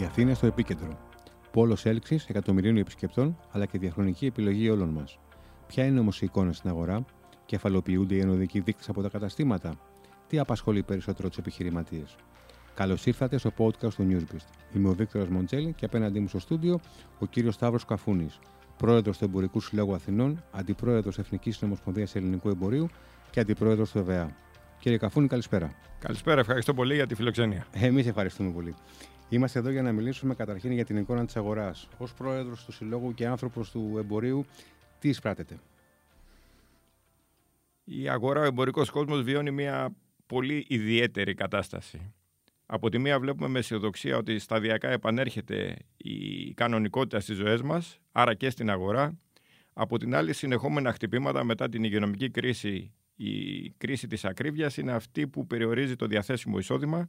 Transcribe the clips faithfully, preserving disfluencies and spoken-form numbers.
Η Αθήνα στο επίκεντρο. Πόλος έλξης εκατομμυρίων επισκεπτών αλλά και διαχρονική επιλογή όλων μας. Ποια είναι όμως η εικόνα στην αγορά? Κεφαλοποιούνται οι ενωδικοί δείκτες από τα καταστήματα? Τι απασχολεί περισσότερο τους επιχειρηματίες? Καλώς ήρθατε στο podcast του Newsbeast. Είμαι ο Βίκτορας Μοντζέλη και απέναντί μου στο στούντιο ο κύριος Σταύρος Καφούνης, πρόεδρος του Εμπορικού Συλλόγου Αθηνών, αντιπρόεδρος Εθνικής Συνομοσπονδίας Ελληνικού Εμπορίου και αντιπρόεδρος του ΕΒΕΑ. Κύριε Καφούνη, καλησπέρα. Καλησπέρα, ευχαριστώ πολύ για τη φιλοξενία. Εμείς ευχαριστούμε πολύ. Είμαστε εδώ για να μιλήσουμε καταρχήν για την εικόνα της αγοράς. Ως πρόεδρος του Συλλόγου και άνθρωπος του εμπορίου, τι εισπράτεται? Η αγορά, ο εμπορικός κόσμος βιώνει μια πολύ ιδιαίτερη κατάσταση. Από τη μία βλέπουμε με αισιοδοξία ότι σταδιακά επανέρχεται η κανονικότητα στις ζωές μας, άρα και στην αγορά. Από την άλλη, συνεχόμενα χτυπήματα μετά την υγειονομική κρίση, η κρίση της ακρίβειας είναι αυτή που περιορίζει το διαθέσιμο εισόδημα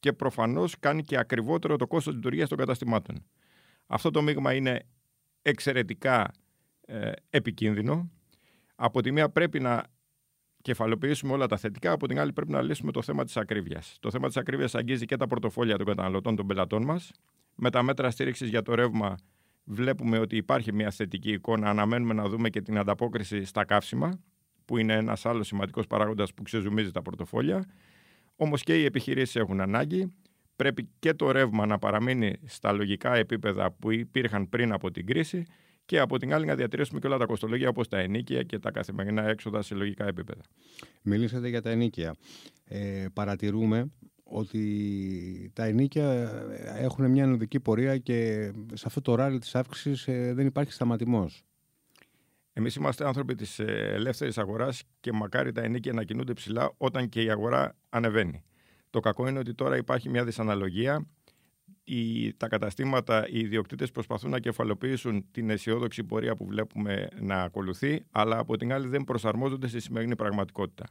και προφανώς κάνει και ακριβότερο το κόστος λειτουργίας των καταστημάτων. Αυτό το μείγμα είναι εξαιρετικά ε, επικίνδυνο. Από τη μία πρέπει να κεφαλοποιήσουμε όλα τα θετικά, από την άλλη πρέπει να λύσουμε το θέμα της ακρίβειας. Το θέμα της ακρίβειας αγγίζει και τα πορτοφόλια των καταναλωτών, των πελατών μας. Με τα μέτρα στήριξης για το ρεύμα βλέπουμε ότι υπάρχει μια θετική εικόνα. Αναμένουμε να δούμε και την ανταπόκριση στα καύσιμα, που είναι ένας άλλος σημαντικός παράγοντας που ξεζουμίζει τα πορτοφόλια. Όμως και οι επιχειρήσεις έχουν ανάγκη. Πρέπει και το ρεύμα να παραμείνει στα λογικά επίπεδα που υπήρχαν πριν από την κρίση και από την άλλη να διατηρήσουμε και όλα τα κοστολόγια όπως τα ενοίκια και τα καθημερινά έξοδα σε λογικά επίπεδα. Μιλήσατε για τα ενοίκια. Ε, παρατηρούμε ότι τα ενοίκια έχουν μια ανωδική πορεία και σε αυτό το ράλι της αύξησης ε, δεν υπάρχει σταματημός. Εμείς είμαστε άνθρωποι της ελεύθερης αγοράς και μακάρι τα ενοίκια να κινούνται ψηλά όταν και η αγορά ανεβαίνει. Το κακό είναι ότι τώρα υπάρχει μια δυσαναλογία. Οι, τα καταστήματα, οι ιδιοκτήτες προσπαθούν να κεφαλοποιήσουν την αισιόδοξη πορεία που βλέπουμε να ακολουθεί, αλλά από την άλλη δεν προσαρμόζονται στη σημερινή πραγματικότητα.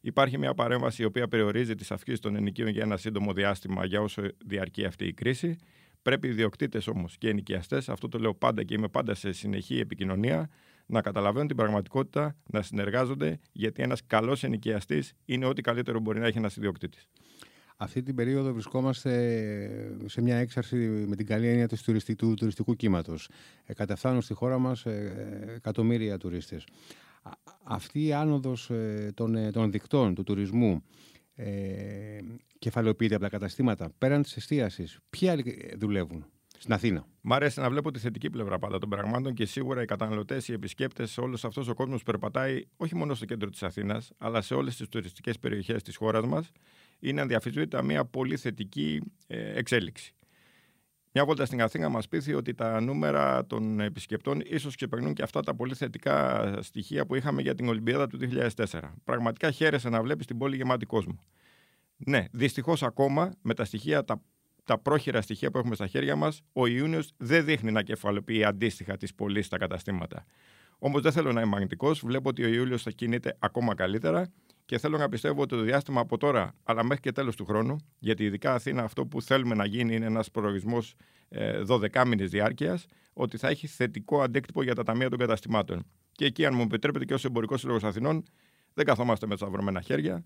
Υπάρχει μια παρέμβαση η οποία περιορίζει τις αυξήσεις των ενοικίων για ένα σύντομο διάστημα για όσο διαρκεί αυτή η κρίση. Πρέπει οι ιδιοκτήτες όμως και οι ενοικιαστές, αυτό το λέω πάντα και είμαι πάντα σε συνεχή επικοινωνία, να καταλαβαίνουν την πραγματικότητα, να συνεργάζονται, γιατί ένας καλός ενοικιαστής είναι ό,τι καλύτερο μπορεί να έχει ένας ιδιοκτήτης. Αυτή την περίοδο βρισκόμαστε σε μια έξαρση με την καλή έννοια του τουριστικού, τουριστικού κύματος. Ε, καταφθάνουν στη χώρα μας ε, εκατομμύρια τουρίστες. Α, αυτή η άνοδος ε, των, ε, των δικτών του τουρισμού ε, κεφαλαιοποιείται από τα καταστήματα πέραν της εστίασης. Ποιοι άλλοι δουλεύουν στην Αθήνα? Μ' αρέσει να βλέπω τη θετική πλευρά πάντα των πραγμάτων και σίγουρα οι καταναλωτές, οι επισκέπτες, όλος αυτός ο κόσμος περπατάει όχι μόνο στο κέντρο της Αθήνας, αλλά σε όλες τις τουριστικές περιοχές της χώρας μας. Είναι αδιαφυσβήτητα μια πολύ θετική εξέλιξη. Μια βόλτα στην Αθήνα μας πείθει ότι τα νούμερα των επισκεπτών ίσως ξεπερνούν και αυτά τα πολύ θετικά στοιχεία που είχαμε για την Ολυμπιάδα του δύο χιλιάδες τέσσερα. Πραγματικά χαίρεσαι να βλέπεις την πόλη γεμάτη κόσμο. Ναι, δυστυχώς ακόμα με τα στοιχεία, τα, τα πρόχειρα στοιχεία που έχουμε στα χέρια μας, ο Ιούνιος δεν δείχνει να κεφαλοποιεί αντίστοιχα τις πωλήσεις στα καταστήματα. Όμως δεν θέλω να είμαι μαγνητικός. Βλέπω ότι ο Ιούλιος θα κινείται ακόμα καλύτερα. Και θέλω να πιστεύω ότι το διάστημα από τώρα, αλλά μέχρι και τέλος του χρόνου, γιατί ειδικά Αθήνα αυτό που θέλουμε να γίνει είναι ένας προορισμός δωδεκάμηνης διάρκειας, ότι θα έχει θετικό αντίκτυπο για τα ταμεία των καταστημάτων. Και εκεί, αν μου επιτρέπετε, και ως Εμπορικός Σύλλογος Αθηνών, δεν καθόμαστε με σταυρωμένα χέρια.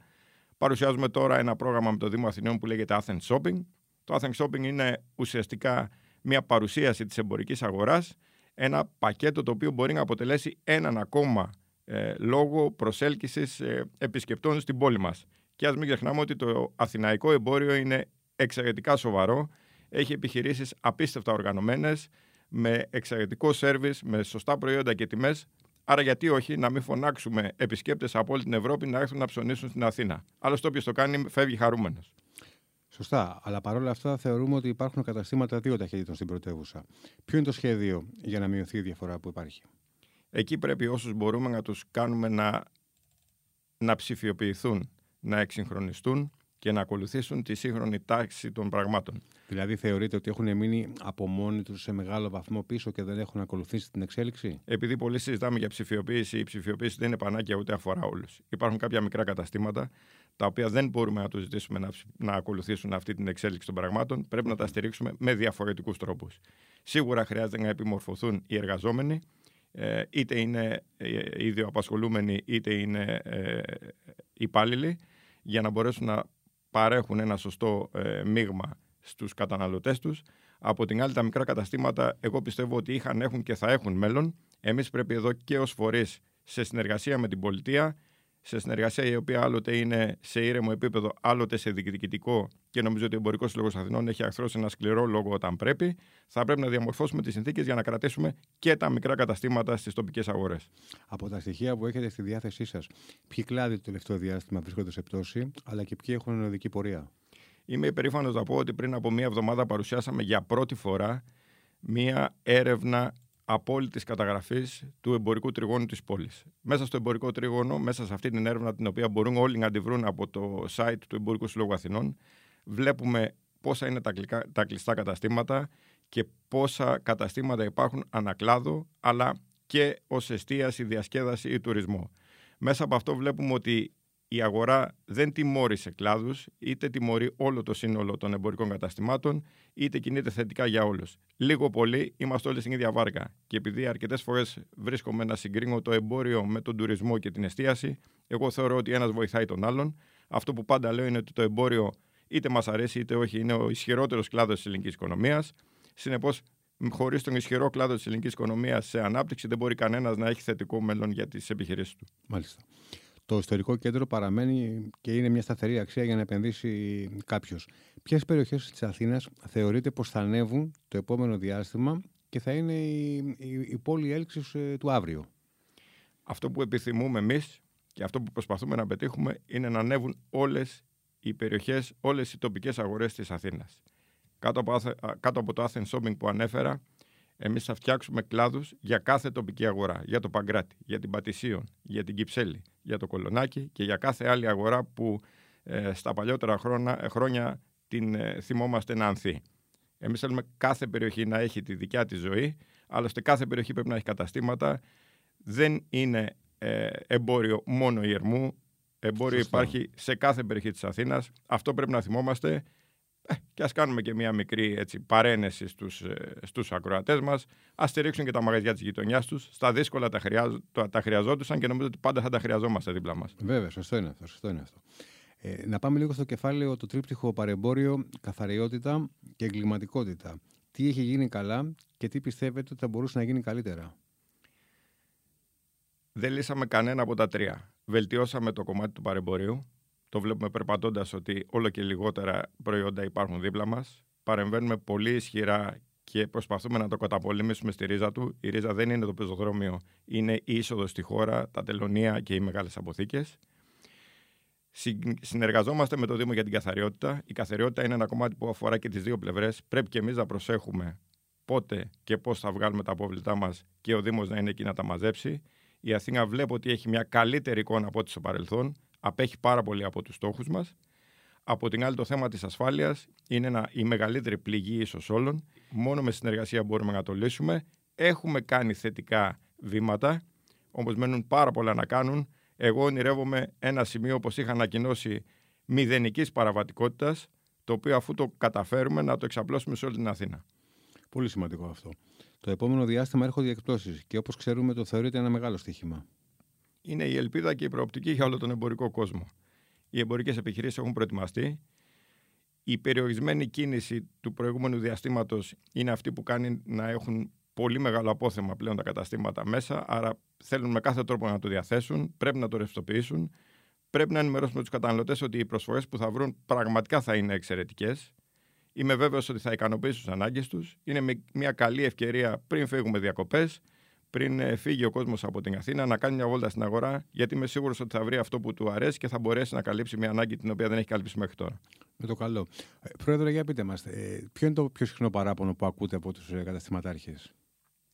Παρουσιάζουμε τώρα ένα πρόγραμμα με το Δήμο Αθηνών που λέγεται Athens Shopping. Το Athens Shopping είναι ουσιαστικά μια παρουσίαση της εμπορικής αγοράς, ένα πακέτο το οποίο μπορεί να αποτελέσει έναν ακόμα λόγω προσέλκυσης επισκεπτών στην πόλη μας. Και ας μην ξεχνάμε ότι το αθηναϊκό εμπόριο είναι εξαιρετικά σοβαρό, έχει επιχειρήσεις απίστευτα οργανωμένες, με εξαιρετικό σέρβις, με σωστά προϊόντα και τιμές. Άρα, γιατί όχι να μην φωνάξουμε επισκέπτες από όλη την Ευρώπη να έρθουν να ψωνίσουν στην Αθήνα? Άλλωστε, όποιος το κάνει, φεύγει χαρούμενος. Σωστά, αλλά παρόλα αυτά θεωρούμε ότι υπάρχουν καταστήματα δύο ταχυτήτων στην πρωτεύουσα. Ποιο είναι το σχέδιο για να μειωθεί η διαφορά που υπάρχει? Εκεί πρέπει όσους μπορούμε να τους κάνουμε να, να ψηφιοποιηθούν, να εξυγχρονιστούν και να ακολουθήσουν τη σύγχρονη τάξη των πραγμάτων. Δηλαδή θεωρείτε ότι έχουν μείνει από μόνοι τους σε μεγάλο βαθμό πίσω και δεν έχουν ακολουθήσει την εξέλιξη? Επειδή πολύ συζητάμε για ψηφιοποίηση, η ψηφιοποίηση δεν είναι πανάκια ούτε αφορά όλους. Υπάρχουν κάποια μικρά καταστήματα τα οποία δεν μπορούμε να τους ζητήσουμε να, να ακολουθήσουν αυτή την εξέλιξη των πραγμάτων. Πρέπει να τα στηρίξουμε με διαφορετικούς τρόπους. Σίγουρα χρειάζεται να επιμορφωθούν οι εργαζόμενοι. Είτε είναι ιδιοαπασχολούμενοι είτε είναι υπάλληλοι, για να μπορέσουν να παρέχουν ένα σωστό μείγμα στους καταναλωτές τους. Από την άλλη, τα μικρά καταστήματα, εγώ πιστεύω ότι είχαν, έχουν και θα έχουν μέλλον. Εμείς πρέπει εδώ και ως φορείς, σε συνεργασία με την πολιτεία, σε συνεργασία η οποία άλλοτε είναι σε ήρεμο επίπεδο, άλλοτε σε διοικητικό, και νομίζω ότι ο Εμπορικός Σύλλογος Αθηνών έχει αρθρώσει ένα σκληρό λόγο όταν πρέπει, θα πρέπει να διαμορφώσουμε τις συνθήκες για να κρατήσουμε και τα μικρά καταστήματα στις τοπικές αγορές. Από τα στοιχεία που έχετε στη διάθεσή σας, ποιοι κλάδοι το τελευταίο διάστημα βρίσκονται σε πτώση, αλλά και ποιοι έχουν οδική πορεία? Είμαι υπερήφανος να πω ότι πριν από μία εβδομάδα παρουσιάσαμε για πρώτη φορά μία έρευνα απόλυτης καταγραφής του εμπορικού τριγώνου της πόλης. Μέσα στο εμπορικό τρίγωνο, μέσα σε αυτή την έρευνα, την οποία μπορούν όλοι να τη βρουν από το site του Εμπορικού Συλλόγου Αθηνών, βλέπουμε πόσα είναι τα, κλικά, τα κλειστά καταστήματα και πόσα καταστήματα υπάρχουν ανακλάδο, αλλά και ως εστίαση, διασκέδαση ή τουρισμό. Μέσα από αυτό βλέπουμε ότι η αγορά δεν τιμώρησε κλάδους, είτε τιμωρεί όλο το σύνολο των εμπορικών καταστημάτων, είτε κινείται θετικά για όλους. Λίγο πολύ είμαστε όλοι στην ίδια βάρκα. Και επειδή αρκετές φορές βρίσκομαι να συγκρίνω το εμπόριο με τον τουρισμό και την εστίαση, εγώ θεωρώ ότι ένας βοηθάει τον άλλον. Αυτό που πάντα λέω είναι ότι το εμπόριο, είτε μας αρέσει είτε όχι, είναι ο ισχυρότερος κλάδος της ελληνικής οικονομίας. Συνεπώς, χωρίς τον ισχυρό κλάδο της ελληνικής οικονομίας σε ανάπτυξη, δεν μπορεί κανένας να έχει θετικό μέλλον για τις επιχειρήσεις του. Μάλιστα. Το ιστορικό κέντρο παραμένει και είναι μια σταθερή αξία για να επενδύσει κάποιος. Ποιες περιοχές της Αθήνας θεωρείτε πως θα ανέβουν το επόμενο διάστημα και θα είναι η, η, η πόλη έλξης του αύριο? Αυτό που επιθυμούμε εμείς και αυτό που προσπαθούμε να πετύχουμε είναι να ανέβουν όλες οι περιοχές, όλες οι τοπικές αγορές της Αθήνας. Κάτω από, κάτω από το Athens Shopping που ανέφερα, εμείς θα φτιάξουμε κλάδους για κάθε τοπική αγορά. Για το Παγκράτη, για την Πατησίων, για την Κυψέλη, για το Κολονάκι και για κάθε άλλη αγορά που ε, στα παλιότερα χρόνια, χρόνια την ε, θυμόμαστε να ανθεί. Εμείς θέλουμε κάθε περιοχή να έχει τη δικιά της ζωή, άλλωστε κάθε περιοχή πρέπει να έχει καταστήματα. Δεν είναι ε, εμπόριο μόνο ιερμού, εμπόριο Σωστή. Υπάρχει σε κάθε περιοχή της Αθήνας. Αυτό πρέπει να θυμόμαστε. Και ας κάνουμε και μια μικρή έτσι, παρένεση στους, στους ακροατές μας. Ας στηρίξουν και τα μαγαζιά της γειτονιάς τους. Στα δύσκολα τα, χρειάζ, τα χρειαζόντουσαν και νομίζω ότι πάντα θα τα χρειαζόμαστε δίπλα μας. Βέβαια, σωστό είναι αυτό. Σωστό είναι αυτό. Ε, να πάμε λίγο στο κεφάλαιο, το τρίπτυχο παρεμπόριο, καθαριότητα και εγκληματικότητα. Τι έχει γίνει καλά και τι πιστεύετε ότι θα μπορούσε να γίνει καλύτερα? Δεν λύσαμε κανένα από τα τρία. Βελτιώσαμε το κομμάτι του παρεμπορίου. Το βλέπουμε περπατώντας ότι όλο και λιγότερα προϊόντα υπάρχουν δίπλα μας. Παρεμβαίνουμε πολύ ισχυρά και προσπαθούμε να το καταπολεμήσουμε στη ρίζα του. Η ρίζα δεν είναι το πεζοδρόμιο, είναι η είσοδος στη χώρα, τα τελωνεία και οι μεγάλες αποθήκες. Συνεργαζόμαστε με το Δήμο για την καθαριότητα. Η καθαριότητα είναι ένα κομμάτι που αφορά και τις δύο πλευρές. Πρέπει και εμείς να προσέχουμε πότε και πώς θα βγάλουμε τα απόβλητά μας και ο Δήμος να είναι εκεί να τα μαζέψει. Η Αθήνα βλέπω ότι έχει μια καλύτερη εικόνα από ό,τι στο παρελθόν. Απέχει πάρα πολύ από τους στόχους μας. Από την άλλη, το θέμα της ασφάλειας είναι ένα, η μεγαλύτερη πληγή ίσως όλων. Μόνο με συνεργασία μπορούμε να το λύσουμε. Έχουμε κάνει θετικά βήματα, όμως μένουν πάρα πολλά να κάνουν. Εγώ ονειρεύομαι ένα σημείο, όπως είχα ανακοινώσει, μηδενικής παραβατικότητας, το οποίο αφού το καταφέρουμε να το εξαπλώσουμε σε όλη την Αθήνα. Πολύ σημαντικό αυτό. Το επόμενο διάστημα έρχονται οι εκπτώσεις και όπως ξέρουμε το θεωρείται ένα μεγάλο στοίχημα. Είναι η ελπίδα και η προοπτική για όλο τον εμπορικό κόσμο. Οι εμπορικές επιχειρήσεις έχουν προετοιμαστεί. Η περιορισμένη κίνηση του προηγούμενου διαστήματος είναι αυτή που κάνει να έχουν πολύ μεγάλο απόθεμα πλέον τα καταστήματα μέσα. Άρα θέλουν με κάθε τρόπο να το διαθέσουν, πρέπει να το ρευστοποιήσουν. Πρέπει να ενημερώσουμε τους καταναλωτές ότι οι προσφορές που θα βρουν πραγματικά θα είναι εξαιρετικές. Είμαι βέβαιος ότι θα ικανοποιήσουν τις ανάγκες τους. Είναι μια καλή ευκαιρία πριν φύγουμε διακοπές. Πριν φύγει ο κόσμος από την Αθήνα, να κάνει μια βόλτα στην αγορά, γιατί είμαι σίγουρος ότι θα βρει αυτό που του αρέσει και θα μπορέσει να καλύψει μια ανάγκη την οποία δεν έχει καλύψει μέχρι τώρα. Με το καλό. Πρόεδρε, για πείτε μας, ποιο είναι το πιο συχνό παράπονο που ακούτε από τους καταστηματάρχες?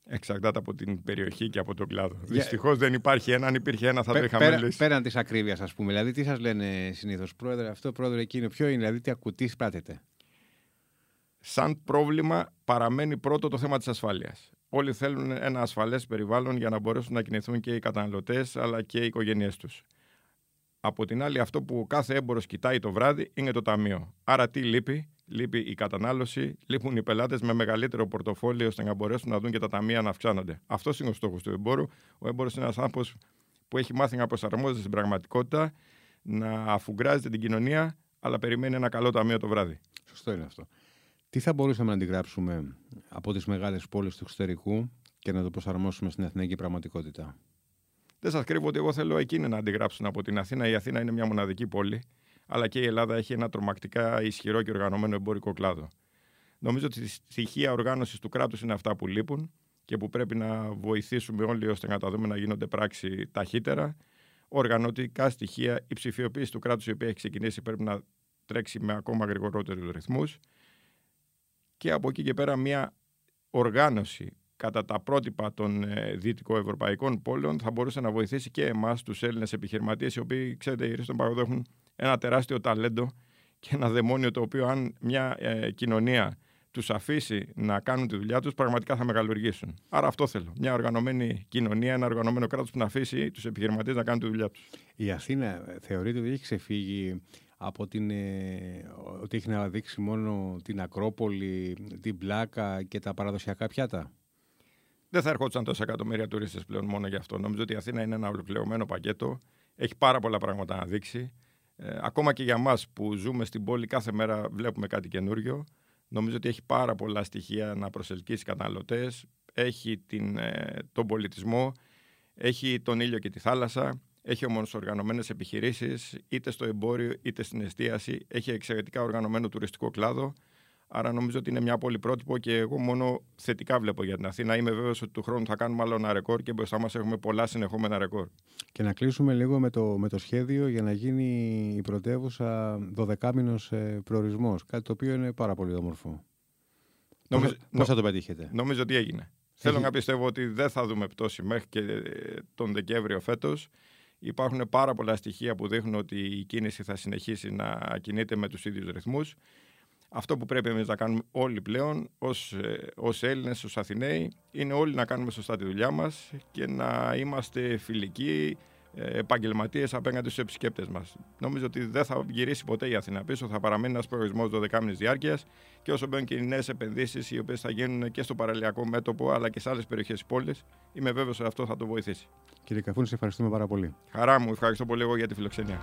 Εξαρτάται από την περιοχή και από τον κλάδο. Yeah. Δυστυχώς δεν υπάρχει ένα. Αν υπήρχε ένα, θα το είχαμε πέρα, λύσει. Πέραν της ακρίβειας, ας πούμε. Δηλαδή, τι σας λένε συνήθως, πρόεδρε, αυτό, πρόεδρε, εκείνο, ποιο είναι, δηλαδή, τι ακουτή πράτεται? Σαν πρόβλημα παραμένει πρώτο το θέμα της ασφάλειας. Όλοι θέλουν ένα ασφαλές περιβάλλον για να μπορέσουν να κινηθούν και οι καταναλωτές αλλά και οι οικογένειές τους. Από την άλλη, αυτό που ο κάθε έμπορος κοιτάει το βράδυ είναι το ταμείο. Άρα τι λείπει? Λείπει η κατανάλωση, λείπουν οι πελάτες με μεγαλύτερο πορτοφόλι ώστε να μπορέσουν να δουν και τα ταμεία να αυξάνονται. Αυτός είναι ο στόχος του εμπόρου. Ο έμπορος είναι ένας άνθρωπος που έχει μάθει να προσαρμόζεται στην πραγματικότητα, να αφουγκράζεται την κοινωνία, αλλά περιμένει ένα καλό ταμείο το βράδυ. Σωστό είναι αυτό. Τι θα μπορούσαμε να αντιγράψουμε από τις μεγάλες πόλεις του εξωτερικού και να το προσαρμόσουμε στην αθηναϊκή πραγματικότητα? Δεν σας κρύβω ότι εγώ θέλω εκείνη να αντιγράψουν από την Αθήνα. Η Αθήνα είναι μια μοναδική πόλη, αλλά και η Ελλάδα έχει ένα τρομακτικά ισχυρό και οργανωμένο εμπορικό κλάδο. Νομίζω ότι τη στοιχεία οργάνωσης του κράτους είναι αυτά που λείπουν και που πρέπει να βοηθήσουμε όλοι ώστε να τα δούμε να γίνονται πράξη ταχύτερα. Οργανωτικά στοιχεία, η ψηφιοποίηση του κράτους η οποία έχει ξεκινήσει πρέπει να τρέξει με ακόμα γρηγορότερους ρυθμούς. Και από εκεί και πέρα μια οργάνωση κατά τα πρότυπα των δυτικοευρωπαϊκών πόλεων θα μπορούσε να βοηθήσει και εμάς τους Έλληνες επιχειρηματίες, οι οποίοι, ξέρετε, οι Ρίστος των Παγωδό έχουν ένα τεράστιο ταλέντο και ένα δαιμόνιο το οποίο αν μια ε, κοινωνία τους αφήσει να κάνουν τη δουλειά τους, πραγματικά θα μεγαλουργήσουν. Άρα αυτό θέλω. Μια οργανωμένη κοινωνία, ένα οργανωμένο κράτος που να αφήσει τους επιχειρηματίες να κάνουν τη δουλειά τους. Η Αθήνα θεωρείται ότι έχει ξεφύγει από την, ε, ότι έχει αναδείξει μόνο την Ακρόπολη, την Πλάκα και τα παραδοσιακά πιάτα. Δεν θα ερχόντουσαν τόσα εκατομμύρια τουρίστες πλέον μόνο γι' αυτό. Νομίζω ότι η Αθήνα είναι ένα ολοκληρωμένο πακέτο. Έχει πάρα πολλά πράγματα να δείξει. Ε, ακόμα και για εμάς που ζούμε στην πόλη, κάθε μέρα βλέπουμε κάτι καινούριο. Νομίζω ότι έχει πάρα πολλά στοιχεία να προσελκύσει καταναλωτές. Έχει την, ε, τον πολιτισμό, έχει τον ήλιο και τη θάλασσα. Έχει όμως οργανωμένες επιχειρήσεις, είτε στο εμπόριο είτε στην εστίαση. Έχει εξαιρετικά οργανωμένο τουριστικό κλάδο. Άρα νομίζω ότι είναι μια πόλη πρότυπο και εγώ μόνο θετικά βλέπω για την Αθήνα. Είμαι βέβαιος ότι του χρόνου θα κάνουμε άλλο ένα ρεκόρ και μπροστά μας έχουμε πολλά συνεχόμενα ρεκόρ. Και να κλείσουμε λίγο με το, με το σχέδιο για να γίνει η πρωτεύουσα δωδεκάμηνος προορισμός. Κάτι το οποίο είναι πάρα πολύ όμορφο. Νομίζω, πώς, πώς θα το πετύχετε? Νομίζω ότι έγινε. Έχει... Θέλω να πιστεύω ότι δεν θα δούμε πτώση μέχρι και τον Δεκέμβριο φέτος. Υπάρχουν πάρα πολλά στοιχεία που δείχνουν ότι η κίνηση θα συνεχίσει να κινείται με τους ίδιους ρυθμούς. Αυτό που πρέπει εμείς να κάνουμε όλοι πλέον, ως, ε, ως Έλληνες, ως Αθηναίοι, είναι όλοι να κάνουμε σωστά τη δουλειά μας και να είμαστε φιλικοί ε, επαγγελματίες απέναντι στους επισκέπτες μας. Νομίζω ότι δεν θα γυρίσει ποτέ η Αθήνα πίσω, θα παραμείνει ένας προορισμός δωδεκάμηνης διάρκειας και όσο μπαίνουν και νέες επενδύσεις, οι οποίες θα γίνουν και στο παραλιακό μέτωπο αλλά και σε άλλες περιοχές της πόλης, είμαι βέβαιος ότι αυτό θα το βοηθήσει. Κύριε Καφούνη, σε ευχαριστούμε πάρα πολύ. Χαρά μου, ευχαριστώ πολύ εγώ για τη φιλοξενία.